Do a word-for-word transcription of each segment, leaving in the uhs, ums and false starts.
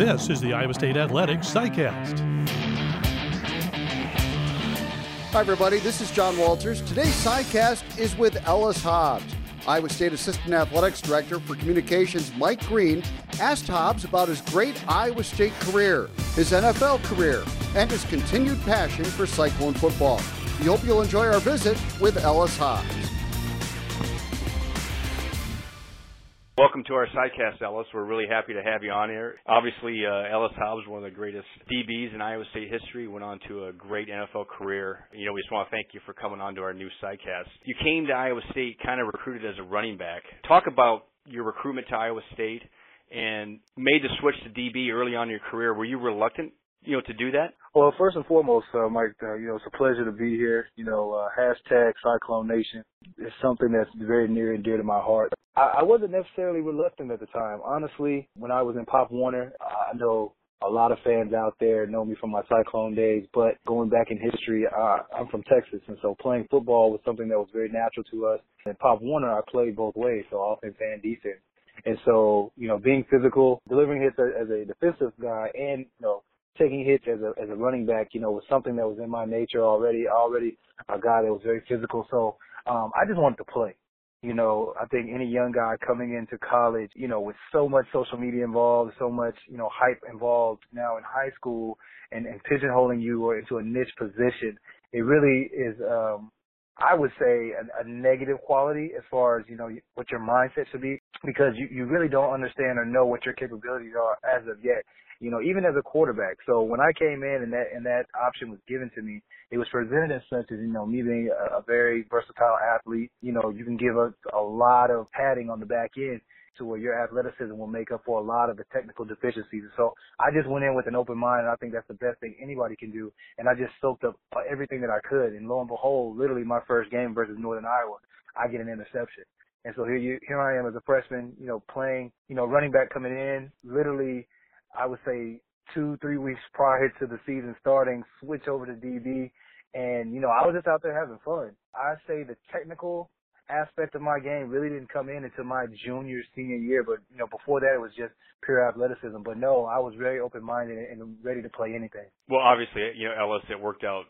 This is the Iowa State Athletics SciCast. Hi, everybody. This is John Walters. Today's SciCast is with Ellis Hobbs. Iowa State Assistant Athletics Director for Communications Mike Green asked Hobbs about his great Iowa State career, his N F L career, and his continued passion for Cyclone football. We hope you'll enjoy our visit with Ellis Hobbs. Welcome to our SciCast, Ellis. We're really happy to have you on here. Obviously, uh, Ellis Hobbs, one of the greatest D Bs in Iowa State history, went on to a great N F L career. You know, we just want to thank you for coming on to our new SciCast. You came to Iowa State kind of recruited as a running back. Talk about your recruitment to Iowa State and made the switch to D B early on in your career. Were you reluctant, you know, to do that? Well, first and foremost, uh, Mike, uh, you know, it's a pleasure to be here. You know, uh, hashtag Cyclone Nation is something that's very near and dear to my heart. I, I wasn't necessarily reluctant at the time. Honestly, when I was in Pop Warner, I know a lot of fans out there know me from my Cyclone days, but going back in history, uh, I'm from Texas, and so playing football was something that was very natural to us. In Pop Warner, I played both ways, so offense and defense. And so, you know, being physical, delivering hits as a defensive guy and, you know, taking hits as a as a running back, you know, was something that was in my nature already, already a guy that was very physical. So um, I just wanted to play. You know, I think any young guy coming into college, you know, with so much social media involved, so much, you know, hype involved now in high school and, and pigeonholing you or into a niche position, it really is, um, I would say, a, a negative quality as far as, you know, what your mindset should be, because you, you really don't understand or know what your capabilities are as of yet. You know, even as a quarterback. So when I came in and that and that option was given to me, it was presented as such as, you know, me being a, a very versatile athlete. You know, you can give us a lot of padding on the back end to where your athleticism will make up for a lot of the technical deficiencies. So I just went in with an open mind, and I think that's the best thing anybody can do. And I just soaked up everything that I could. And lo and behold, literally my first game versus Northern Iowa, I get an interception. And so here you here I am as a freshman, you know, playing, you know, running back coming in, literally – I would say two, three weeks prior to the season starting, switch over to D B. And, you know, I was just out there having fun. I say the technical aspect of my game really didn't come in until my junior, senior year. But, you know, before that, it was just pure athleticism. But, no, I was very open-minded and ready to play anything. Well, obviously, you know, Ellis, it worked out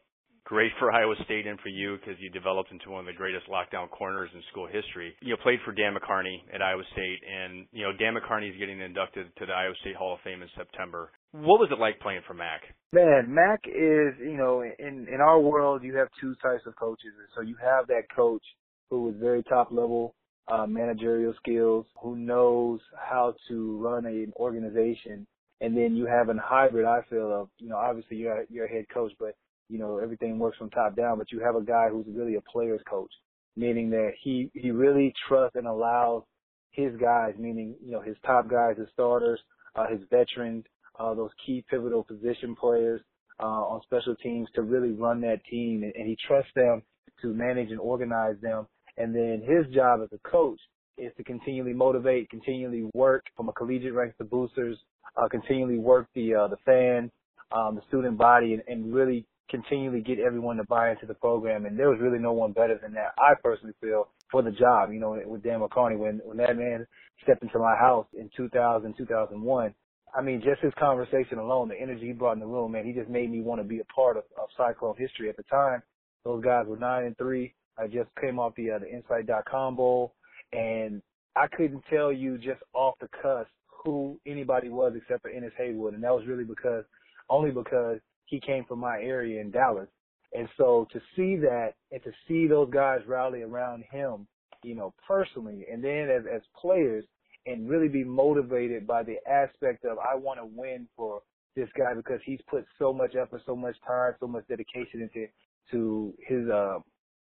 great for Iowa State and for you because you developed into one of the greatest lockdown corners in school history. You know, played for Dan McCarney at Iowa State, and, you know, Dan McCarney is getting inducted to the Iowa State Hall of Fame in September. What was it like playing for Mac? Man, Mac is, you know, in, in our world, you have two types of coaches. And so you have that coach who is very top-level uh, managerial skills, who knows how to run an organization. And then you have a hybrid, I feel, of, you know, obviously you're, you're a head coach, but you know, everything works from top down, but you have a guy who's really a player's coach, meaning that he, he really trusts and allows his guys, meaning, you know, his top guys, his starters, uh, his veterans, uh, those key pivotal position players uh, on special teams to really run that team. And, and he trusts them to manage and organize them. And then his job as a coach is to continually motivate, continually work from a collegiate ranks to boosters, uh, continually work the, uh, the fans, um, the student body, and, and really continually get everyone to buy into the program, and there was really no one better than that, I personally feel, for the job, you know, with Dan McCarney. When, when that man stepped into my house in two thousand, two thousand one, I mean, just his conversation alone, the energy he brought in the room, man, he just made me want to be a part of, of Cyclone history. At the time, those guys were nine and three. I just came off the, uh, the Insight dot com bowl, and I couldn't tell you just off the cuff who anybody was except for Ennis Haywood, and that was really because, only because he came from my area in Dallas. And so to see that and to see those guys rally around him, you know, personally, and then as, as players, and really be motivated by the aspect of I want to win for this guy because he's put so much effort, so much time, so much dedication into to his, uh,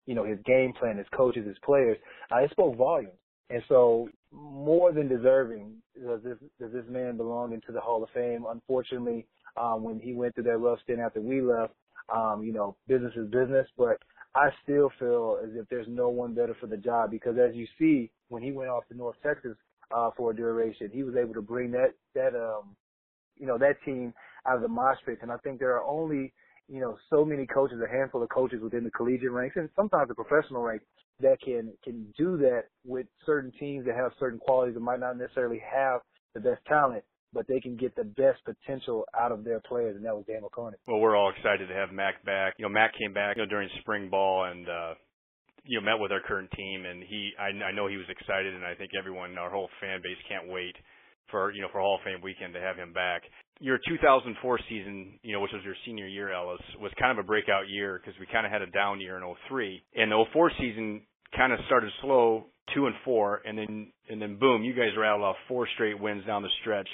you know, his game plan, his coaches, his players. Uh, it spoke volumes. And so more than deserving does this, does this man belong into the Hall of Fame. Unfortunately, Um, when he went through that rough stint after we left, um, you know, business is business. But I still feel as if there's no one better for the job because, as you see, when he went off to North Texas uh, for a duration, he was able to bring that that um, you know, that team out of the mosh pits. And I think there are only, you know, so many coaches, a handful of coaches within the collegiate ranks and sometimes the professional ranks that can can do that with certain teams that have certain qualities that might not necessarily have the best talent, but they can get the best potential out of their players, and that was Dan McCarney. Well, we're all excited to have Mac back. You know, Mac came back, you know, during spring ball and, uh, you know, met with our current team, and he, I, I know he was excited, and I think everyone, our whole fan base can't wait for, you know, for Hall of Fame weekend to have him back. Your two thousand four season, you know, which was your senior year, Ellis, was kind of a breakout year because we kind of had a down year in oh three. And the oh four season kind of started slow, two and four, and then and then boom, you guys rattled off four straight wins down the stretch,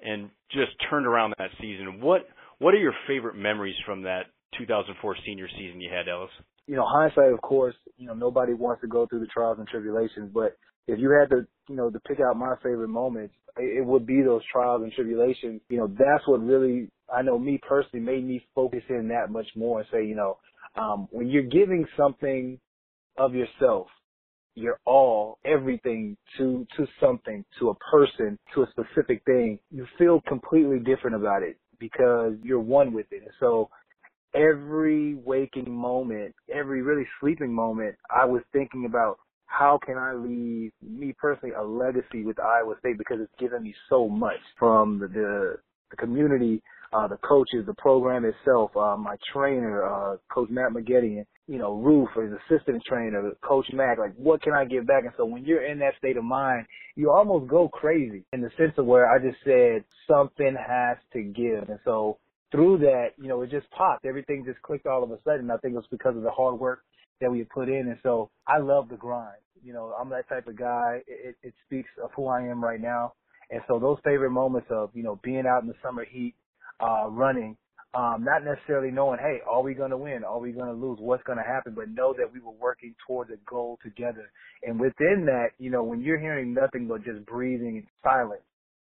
and just turned around that season. What what are your favorite memories from that two thousand four senior season you had, Ellis? You know, hindsight, of course, you know, nobody wants to go through the trials and tribulations, but if you had to, you know, to pick out my favorite moments, it would be those trials and tribulations. You know, that's what really, I know me personally, made me focus in that much more and say, you know, um, when you're giving something of yourself, your all, everything to, to something, to a person, to a specific thing, you feel completely different about it because you're one with it. And so every waking moment, every really sleeping moment, I was thinking about, how can I leave, me personally, a legacy with Iowa State, because it's given me so much from the the, the community, uh, the coaches, the program itself, uh, my trainer, uh, Coach Matt McGettian, you know, Roof, his assistant trainer, Coach Mack, like, what can I give back? And so when you're in that state of mind, you almost go crazy in the sense of where I just said something has to give. And so through that, you know, it just popped. Everything just clicked all of a sudden. I think it was because of the hard work that we had put in. And so I love the grind. You know, I'm that type of guy. It, it speaks of who I am right now. And so those favorite moments of, you know, being out in the summer heat, uh, running, um, not necessarily knowing, hey, are we going to win? Are we going to lose? What's going to happen? But know that we were working towards a goal together. And within that, you know, when you're hearing nothing but just breathing and silence,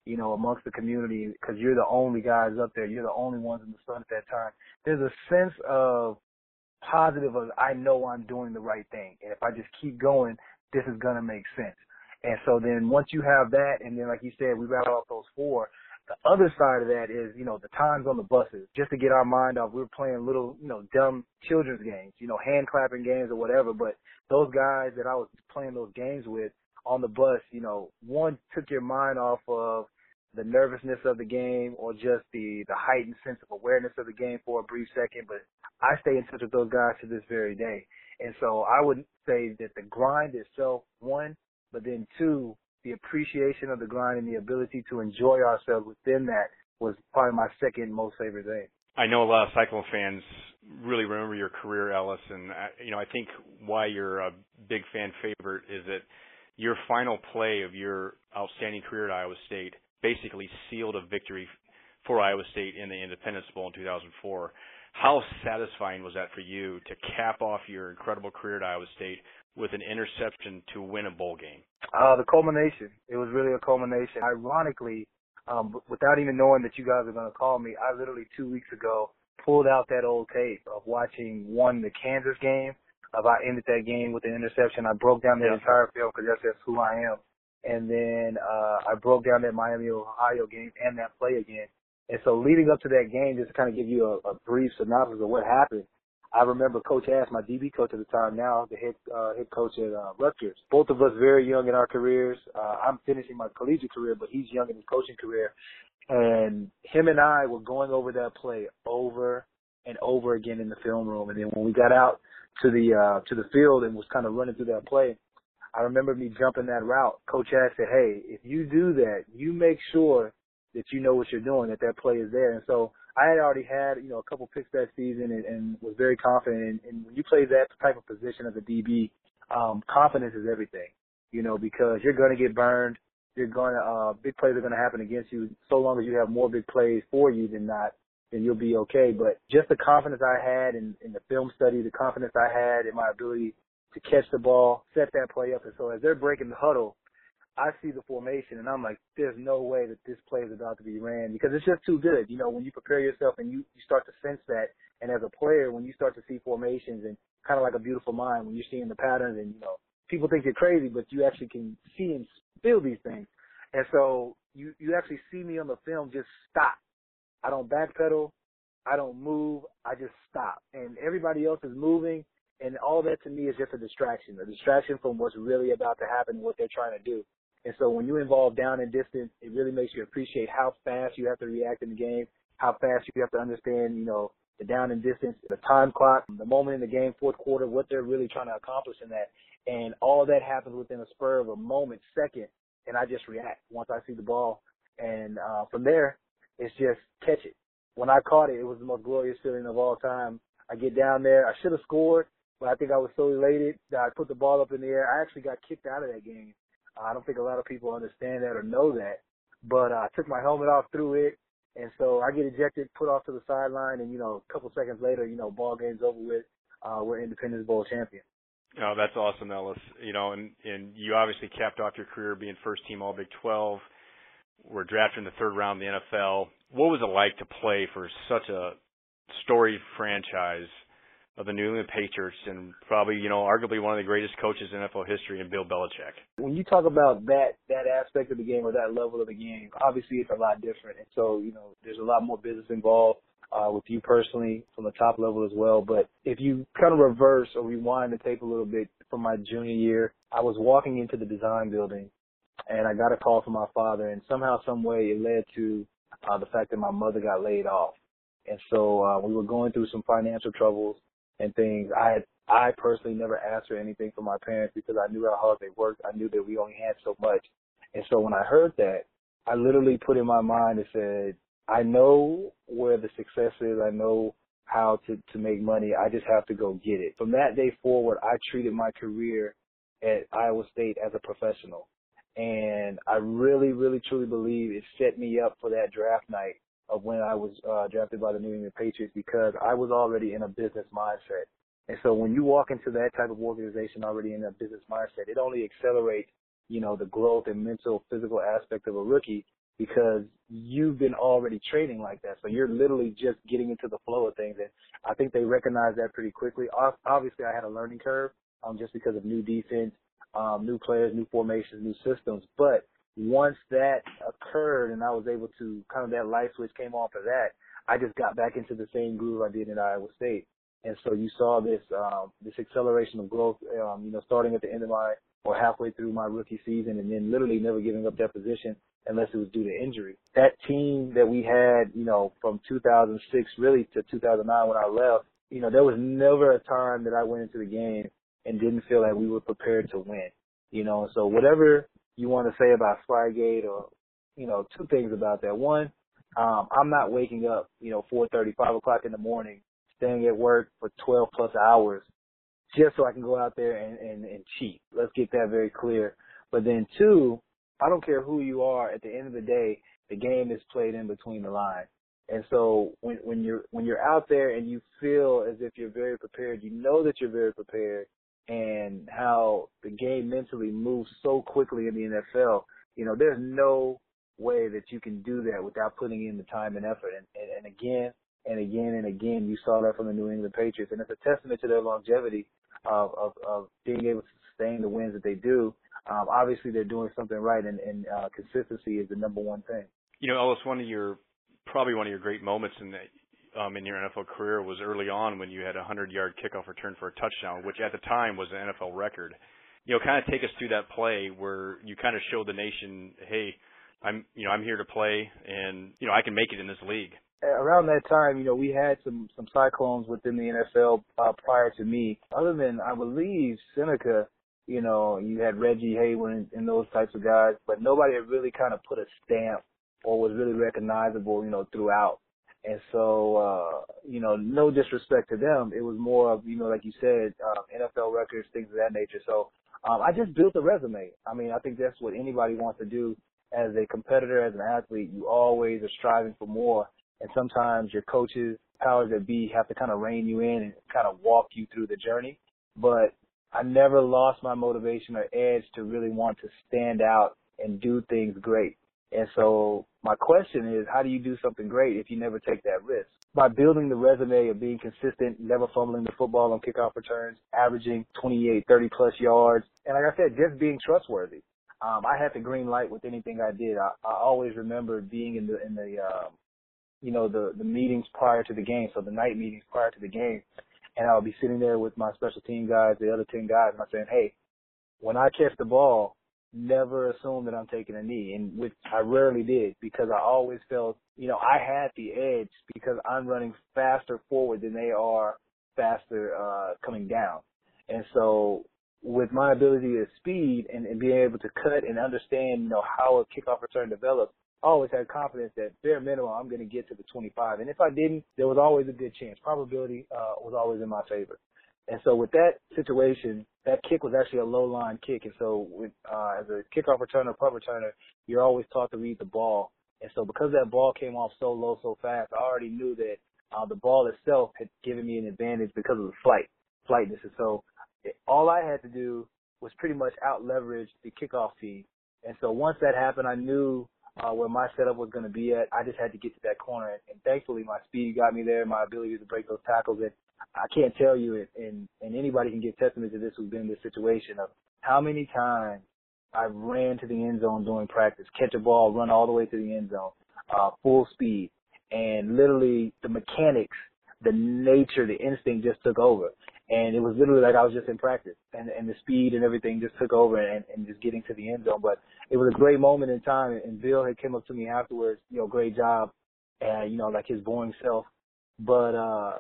you know, amongst the community, because you're the only guys up there, you're the only ones in the sun at that time, there's a sense of positive of, I know I'm doing the right thing, and if I just keep going, this is going to make sense. And so then once you have that, and then like you said, we rattled off those four, the other side of that is, you know, the times on the buses, just to get our mind off. We were playing little, you know, dumb children's games, you know, hand clapping games or whatever, but those guys that I was playing those games with on the bus, you know, one took your mind off of the nervousness of the game or just the, the heightened sense of awareness of the game for a brief second. But I stay in touch with those guys to this very day. And so I would say that the grind itself, one, but then two, the appreciation of the grind and the ability to enjoy ourselves within that was probably my second most favorite thing. I know a lot of cycling fans really remember your career, Ellis, and I, you know, I think why you're a big fan favorite is that your final play of your outstanding career at Iowa State basically sealed a victory for Iowa State in the Independence Bowl in two thousand four. How satisfying was that for you to cap off your incredible career at Iowa State with an interception to win a bowl game? Uh, the culmination. It was really a culmination. Ironically, um, without even knowing that you guys were going to call me, I literally two weeks ago pulled out that old tape of watching, one, the Kansas game. Of I ended that game with an interception. I broke down that yeah. entire film because that's just who I am. And then uh, I broke down that Miami, Ohio game and that play again. And so leading up to that game, just to kind of give you a, a brief synopsis of what happened, I remember Coach Ash, my D B coach at the time, now the head, uh, head coach at uh, Rutgers. Both of us very young in our careers. Uh, I'm finishing my collegiate career, but he's young in his coaching career. And him and I were going over that play over and over again in the film room. And then when we got out to the uh, to the field and was kind of running through that play, I remember me jumping that route. Coach Ash said, hey, if you do that, you make sure that you know what you're doing, that that play is there. And so I had already had, you know, a couple picks that season and, and was very confident. And, and when you play that type of position as a D B, um, confidence is everything, you know, because you're going to get burned. You're going to uh, – big plays are going to happen against you. So long as you have more big plays for you than not, then you'll be okay. But just the confidence I had in, in the film study, the confidence I had in my ability – to catch the ball, set that play up. And so as they're breaking the huddle, I see the formation, and I'm like, there's no way that this play is about to be ran because it's just too good. You know, when you prepare yourself and you, you start to sense that, and as a player, when you start to see formations and kind of like A Beautiful Mind, when you're seeing the patterns and, you know, people think you're crazy, but you actually can see and feel these things. And so you, you actually see me on the film just stop. I don't backpedal. I don't move. I just stop. And everybody else is moving. And all that to me is just a distraction, a distraction from what's really about to happen, what they're trying to do. And so when you involve down and distance, it really makes you appreciate how fast you have to react in the game, how fast you have to understand, you know, the down and distance, the time clock, the moment in the game, fourth quarter, what they're really trying to accomplish in that. And all that happens within a spur of a moment, second, and I just react once I see the ball. And uh, from there, it's just catch it. When I caught it, it was the most glorious feeling of all time. I get down there. I should have scored, but I think I was so elated that I put the ball up in the air. I actually got kicked out of that game. Uh, I don't think a lot of people understand that or know that. But uh, I took my helmet off, threw it, and so I get ejected, put off to the sideline, and, you know, a couple seconds later, you know, ball game's over with. Uh, we're Independence Bowl champions. Oh, that's awesome, Ellis. You know, and, and you obviously capped off your career being first-team All Big twelve. We're drafted in the third round of the N F L. What was it like to play for such a storied franchise of the New England Patriots and probably, you know, arguably one of the greatest coaches in N F L history in Bill Belichick? When you talk about that that aspect of the game or that level of the game, obviously it's a lot different. And so, you know, there's a lot more business involved uh, with you personally from the top level as well. But if you kind of reverse or rewind the tape a little bit from my junior year, I was walking into the design building and I got a call from my father, and somehow, some way it led to uh, the fact that my mother got laid off. And so uh, we were going through some financial troubles and things. I I personally never asked for anything from my parents because I knew how hard they worked. I knew that we only had so much. And so when I heard that, I literally put in my mind and said, I know where the success is. I know how to, to make money. I just have to go get it. From that day forward, I treated my career at Iowa State as a professional. And I really, really, truly believe it set me up for that draft night of when I was uh, drafted by the New England Patriots, because I was already in a business mindset. And so when you walk into that type of organization already in a business mindset, it only accelerates, you know, the growth and mental, physical aspect of a rookie because you've been already training like that. So you're literally just getting into the flow of things. And I think they recognize that pretty quickly. Obviously, I had a learning curve um, just because of new defense, Um, new players, new formations, new systems. But once that occurred and I was able to kind of that light switch came off of that, I just got back into the same groove I did at Iowa State. And so you saw this um, this acceleration of growth, um, you know, starting at the end of my or halfway through my rookie season and then literally never giving up that position unless it was due to injury. That team that we had, you know, from two thousand six really to two thousand nine when I left, you know, there was never a time that I went into the game and didn't feel like we were prepared to win, you know. So whatever you want to say about Spygate or, you know, two things about that. One, um, I'm not waking up, you know, four thirty, five o'clock in the morning, staying at work for twelve plus hours just so I can go out there and, and, and cheat. Let's get that very clear. But then two, I don't care who you are. At the end of the day, the game is played in between the lines. And so when, when you're when you're out there and you feel as if you're very prepared, you know that you're very prepared, and how the game mentally moves so quickly in the N F L, you know, there's no way that you can do that without putting in the time and effort. And, and, and again and again and again, you saw that from the New England Patriots. And it's a testament to their longevity of, of, of being able to sustain the wins that they do. Um, obviously, they're doing something right, and, and uh, consistency is the number one thing. You know, Ellis, one of your probably one of your great moments in that, Um, in your N F L career was early on when you had a hundred-yard kickoff return for a touchdown, which at the time was an N F L record. You know, kind of take us through that play where you kind of showed the nation, hey, I'm, you know, I'm here to play, and you know, I can make it in this league. Around that time, you know, we had some some cyclones within the N F L uh, prior to me. Other than I believe Seneca, you know, you had Reggie Haywood and, and those types of guys, but nobody had really kind of put a stamp or was really recognizable, you know, throughout. And so, uh, you know, no disrespect to them. It was more of, you know, like you said, um, N F L records, things of that nature. So um, I just built a resume. I mean, I think that's what anybody wants to do as a competitor, as an athlete. You always are striving for more. And sometimes your coaches, powers that be, have to kind of rein you in and kind of walk you through the journey. But I never lost my motivation or edge to really want to stand out and do things great. And so my question is, how do you do something great if you never take that risk? By building the resume of being consistent, never fumbling the football on kickoff returns, averaging twenty-eight, thirty-plus yards, and like I said, just being trustworthy. Um, I had the green light with anything I did. I, I always remember being in the, in the um, you know, the, the meetings prior to the game, so the night meetings prior to the game, and I would be sitting there with my special team guys, the other ten guys, and I'm saying, hey, when I catch the ball, never assume that I'm taking a knee, and which I rarely did, because I always felt, you know, I had the edge because I'm running faster forward than they are faster uh, coming down. And so with my ability to speed and, and being able to cut and understand, you know, how a kickoff return develops, I always had confidence that bare minimum I'm going to get to the twenty-five. And if I didn't, there was always a good chance. Probability uh, was always in my favor. And so with that situation, that kick was actually a low-line kick. And so with, uh, as a kickoff returner, punt returner, you're always taught to read the ball. And so because that ball came off so low, so fast, I already knew that uh, the ball itself had given me an advantage because of the flight, flightness. And so it, all I had to do was pretty much out-leverage the kickoff team. And so once that happened, I knew – Uh, where my setup was going to be at. I just had to get to that corner, and, and thankfully my speed got me there, my ability to break those tackles. And I can't tell you, and, and, and anybody can give testament to this who's been in this situation, of how many times I ran to the end zone during practice, catch a ball, run all the way to the end zone, uh, full speed, and literally the mechanics, the nature, the instinct just took over. And it was literally like I was just in practice, and, and the speed and everything just took over, and, and just getting to the end zone. But it was a great moment in time, and Bill had came up to me afterwards, you know, great job, and, you know, like his boring self. But, uh,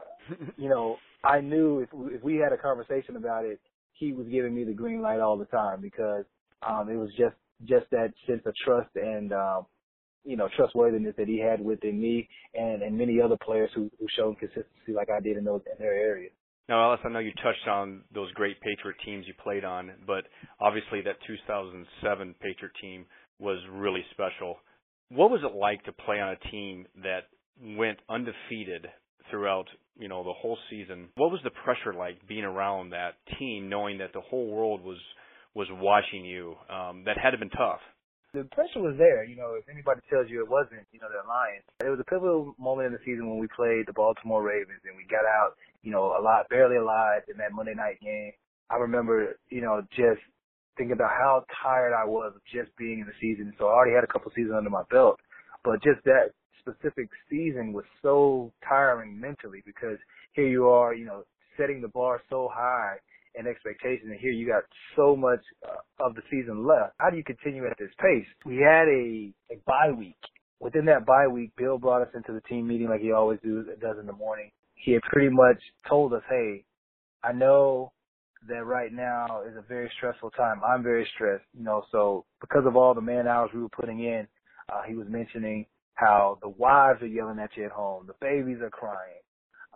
you know, I knew if, if we had a conversation about it, he was giving me the green light all the time, because um, it was just, just that sense of trust and, um, you know, trustworthiness that he had within me and, and many other players who, who showed consistency like I did in those in their areas. Now, Ellis, I know you touched on those great Patriot teams you played on, but obviously that two thousand seven Patriot team was really special. What was it like to play on a team that went undefeated throughout, you know, the whole season? What was the pressure like being around that team, knowing that the whole world was, was watching you? Um, that had to have been tough. The pressure was there. You know, if anybody tells you it wasn't, you know, they're lying. It was a pivotal moment in the season when we played the Baltimore Ravens, and we got out, you know, a lot, barely alive in that Monday night game. I remember, you know, just thinking about how tired I was of just being in the season. So I already had a couple seasons under my belt. But just that specific season was so tiring mentally, because here you are, you know, setting the bar so high and expectations, and here you got so much uh, of the season left. How do you continue at this pace? We had a, a bye week. Within that bye week, Bill brought us into the team meeting like he always do, does in the morning. He had pretty much told us, hey, I know that right now is a very stressful time. I'm very stressed, you know, so because of all the man hours we were putting in, uh, he was mentioning how the wives are yelling at you at home, the babies are crying.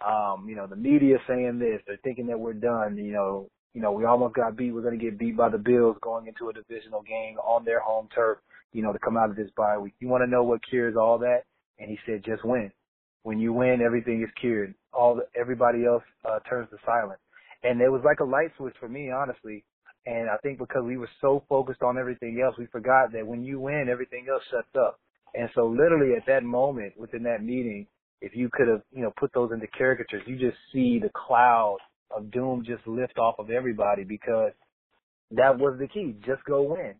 Um, you know, the media saying this, they're thinking that we're done, you know, you know, we almost got beat. We're going to get beat by the Bills going into a divisional game on their home turf, you know, to come out of this bye week. You want to know what cures all that? And he said, just win. When you win, everything is cured. All the, everybody else uh, turns to silence. And it was like a light switch for me, honestly. And I think because we were so focused on everything else, we forgot that when you win, everything else shuts up. And so literally at that moment within that meeting, if you could have, you know, put those into caricatures, you just see the cloud of doom just lift off of everybody, because that was the key. Just go win.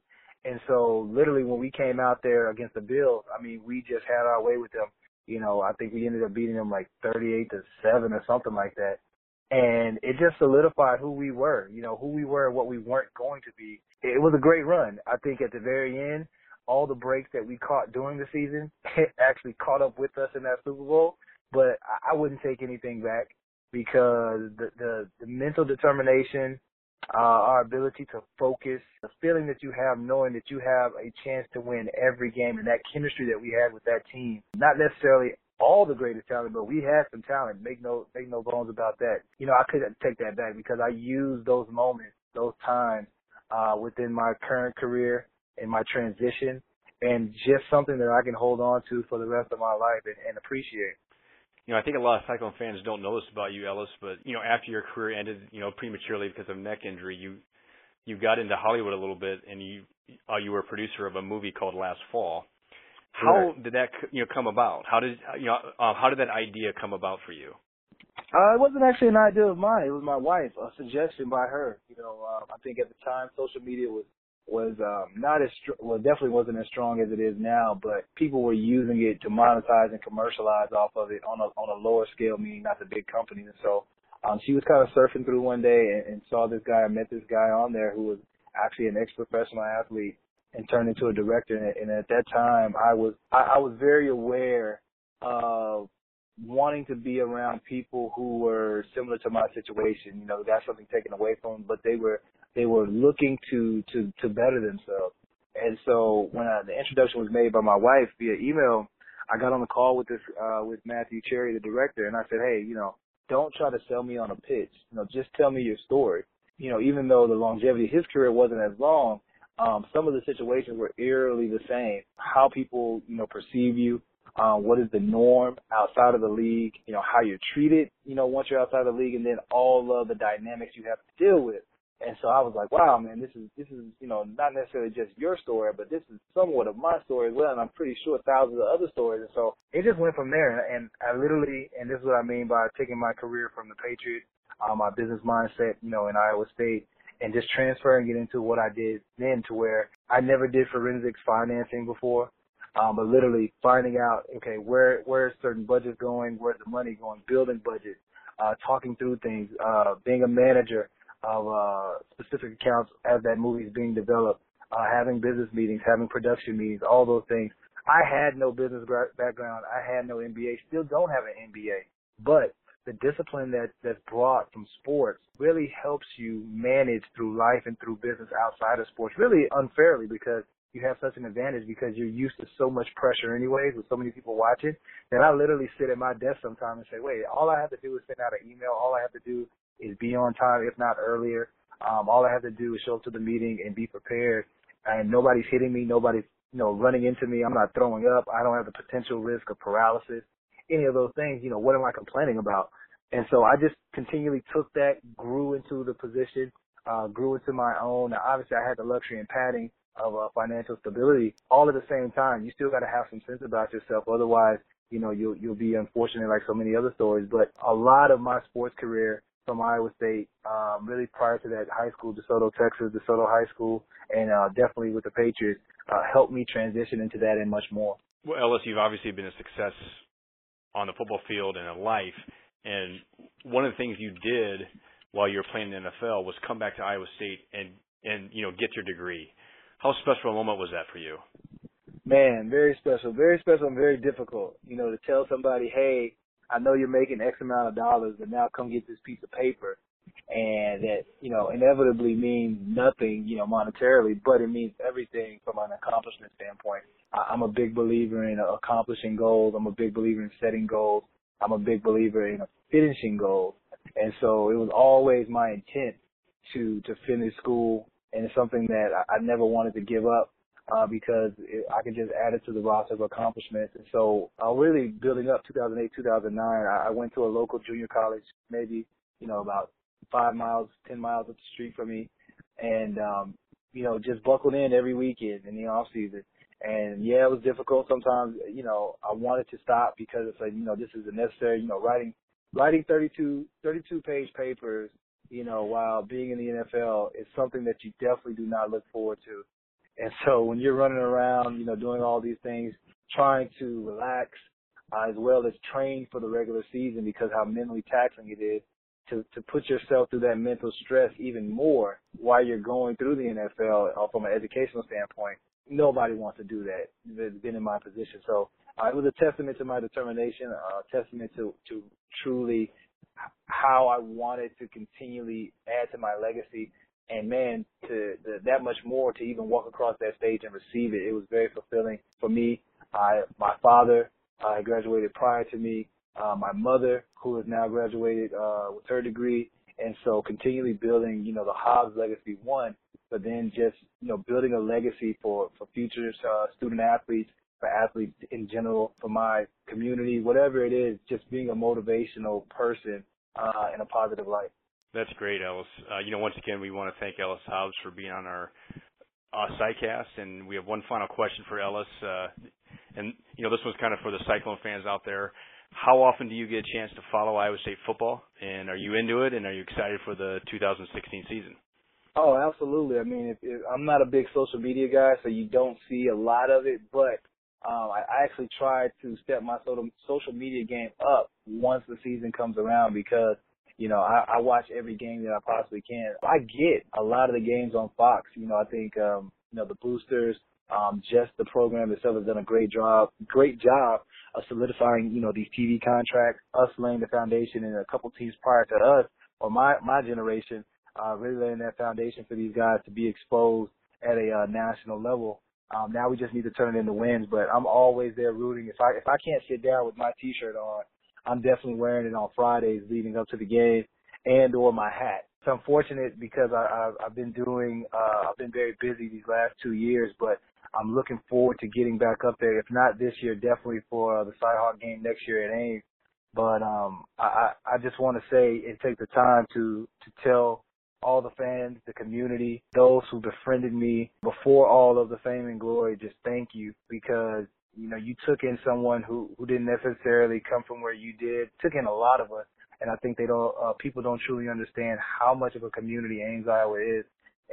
And so literally when we came out there against the Bills, I mean, we just had our way with them. You know, I think we ended up beating them like thirty-eight to seven or something like that. And it just solidified who we were, you know, who we were and what we weren't going to be. It was a great run. I think at the very end, all the breaks that we caught during the season actually caught up with us in that Super Bowl. But I wouldn't take anything back, because the, the, the mental determination, uh, our ability to focus, the feeling that you have knowing that you have a chance to win every game, and that chemistry that we had with that team, not necessarily all the greatest talent, but we had some talent. Make no, make no bones about that. You know, I couldn't take that back, because I used those moments, those times uh, within my current career, in my transition, and just something that I can hold on to for the rest of my life and, and appreciate. You know, I think a lot of Cyclone fans don't know this about you, Ellis, but, you know, after your career ended, you know, prematurely because of neck injury, you you got into Hollywood a little bit, and you uh, you were a producer of a movie called Last Fall. How sure. did that, you know, come about? How did, you know, uh, how did that idea come about for you? Uh, it wasn't actually an idea of mine. It was my wife, a suggestion by her. You know, uh, I think at the time social media was, was um, not as str- – well, definitely wasn't as strong as it is now, but people were using it to monetize and commercialize off of it on a on a lower scale, meaning not the big companies. And so um, she was kind of surfing through one day and, and saw this guy, I met this guy on there who was actually an ex-professional athlete and turned into a director. And, and at that time, I was I, I was very aware of wanting to be around people who were similar to my situation. You know, got something taken away from them, but they were they were looking to to to better themselves. And so when I, the introduction was made by my wife via email, I got on the call with this uh, with Matthew Cherry, the director, and I said, hey, you know, don't try to sell me on a pitch. You know, just tell me your story. You know, even though the longevity of his career wasn't as long, um, some of the situations were eerily the same. How people, you know, perceive you, uh, what is the norm outside of the league, you know, how you're treated, you know, once you're outside of the league, and then all of the dynamics you have to deal with. And so I was like, wow, man, this is, this is, you know, not necessarily just your story, but this is somewhat of my story as well, and I'm pretty sure thousands of other stories. And so it just went from there, and I literally, and this is what I mean by taking my career from the Patriots, uh, my business mindset, you know, in Iowa State, and just transferring it into what I did then, to where I never did forensics financing before, um, but literally finding out, okay, where where is certain budgets going, where's the money going, building budgets, uh, talking through things, uh, being a manager of uh, specific accounts as that movie is being developed, uh, having business meetings, having production meetings, all those things. I had no business background. I had no M B A, still don't have an M B A. But the discipline that, that's brought from sports really helps you manage through life and through business outside of sports, really unfairly, because you have such an advantage, because you're used to so much pressure anyways with so many people watching, that I literally sit at my desk sometimes and say, wait, all I have to do is send out an email. All I have to do is be on time, if not earlier. Um, all I have to do is show up to the meeting and be prepared. And nobody's hitting me. Nobody's, you know, running into me. I'm not throwing up. I don't have the potential risk of paralysis, any of those things. You know, what am I complaining about? And so I just continually took that, grew into the position, uh, grew into my own. Now, obviously, I had the luxury and padding of uh, financial stability. All at the same time, you still got to have some sense about yourself. Otherwise, you know, you'll, you'll be unfortunate like so many other stories. But a lot of my sports career from Iowa State, um, really prior to that, high school, DeSoto, Texas, DeSoto High School, and uh, definitely with the Patriots, uh, helped me transition into that and much more. Well, Ellis, you've obviously been a success on the football field and in life, and one of the things you did while you were playing in the N F L was come back to Iowa State and, and you know, get your degree. How special a moment was that for you? Man, very special, very special and very difficult, you know, to tell somebody, hey, I know you're making X amount of dollars, but now come get this piece of paper. And that, you know, inevitably means nothing, you know, monetarily, but it means everything from an accomplishment standpoint. I'm a big believer in accomplishing goals. I'm a big believer in setting goals. I'm a big believer in finishing goals. And so it was always my intent to, to finish school, and it's something that I never wanted to give up. Uh, because it, I could just add it to the roster of accomplishments. And so uh, really building up two thousand eight, two thousand nine, I, I went to a local junior college, maybe, you know, about five miles, ten miles up the street from me, and, um, you know, just buckled in every weekend in the off season. And, yeah, it was difficult sometimes. You know, I wanted to stop because it's like, you know, this is a necessary, you know, writing writing thirty-two, thirty-two-page papers, you know, while being in the N F L is something that you definitely do not look forward to. And so when you're running around, you know, doing all these things, trying to relax uh, as well as train for the regular season, because how mentally taxing it is to, to put yourself through that mental stress even more while you're going through the N F L uh, from an educational standpoint, nobody wants to do that that's been in my position. So uh, it was a testament to my determination, uh, a testament to, to truly how I wanted to continually add to my legacy. And, man, to, to that much more, to even walk across that stage and receive it, it was very fulfilling for me. I, my father uh, graduated prior to me. Uh, my mother, who has now graduated uh, with her degree. And so continually building, you know, the Hobbs legacy, one, but then just, you know, building a legacy for, for future uh, student athletes, for athletes in general, for my community, whatever it is, just being a motivational person uh, in a positive light. That's great, Ellis. Uh, you know, once again, we want to thank Ellis Hobbs for being on our uh, SciCast, and we have one final question for Ellis. Uh, and, you know, this one's kind of for the Cyclone fans out there. How often do you get a chance to follow Iowa State football, and are you into it, and are you excited for the two thousand sixteen season? Oh, absolutely. I mean, if, if, I'm not a big social media guy, so you don't see a lot of it, but um, I actually try to step my social media game up once the season comes around, because You know, I, I watch every game that I possibly can. I get a lot of the games on Fox. You know, I think um, you know, the boosters, um, just the program itself has done a great job, great job of solidifying, you know, these T V contracts, us laying the foundation, and a couple teams prior to us or my, my generation, uh, really laying that foundation for these guys to be exposed at a uh, national level. Um, now we just need to turn it into wins, but I'm always there rooting. If I, if I can't sit down with my T-shirt on, I'm definitely wearing it on Fridays leading up to the game, and or my hat. It's unfortunate because I, I've been doing, uh, I've been very busy these last two years, but I'm looking forward to getting back up there. If not this year, definitely for uh, the Cy-Hawk game next year at Ames. But um, I, I just want to say it takes the time to, to tell all the fans, the community, those who befriended me before all of the fame and glory, just thank you, because, you know, you took in someone who, who didn't necessarily come from where you did, took in a lot of us. And I think they don't, uh, people don't truly understand how much of a community Ames, Iowa is.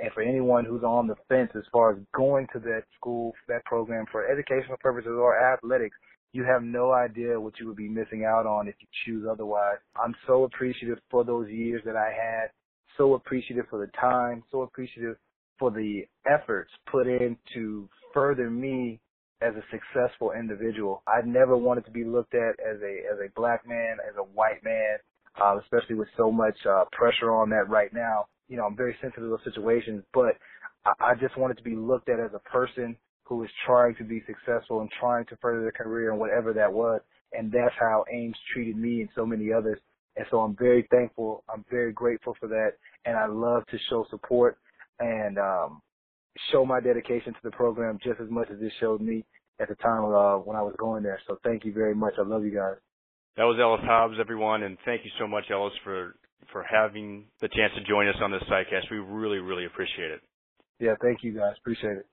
And for anyone who's on the fence as far as going to that school, that program for educational purposes or athletics, you have no idea what you would be missing out on if you choose otherwise. I'm so appreciative for those years that I had, so appreciative for the time, so appreciative for the efforts put in to further me as a successful individual. I never wanted to be looked at as a as a black man, as a white man, uh, especially with so much uh, pressure on that right now. You know, I'm very sensitive to those situations, but I, I just wanted to be looked at as a person who is trying to be successful and trying to further their career and whatever that was. And that's how Ames treated me and so many others. And so I'm very thankful. I'm very grateful for that. And I love to show support and um, show my dedication to the program just as much as it showed me at the time uh, when I was going there. So thank you very much. I love you guys. That was Ellis Hobbs, everyone. And thank you so much, Ellis, for, for having the chance to join us on this sidecast. We really, really appreciate it. Yeah, thank you guys. Appreciate it.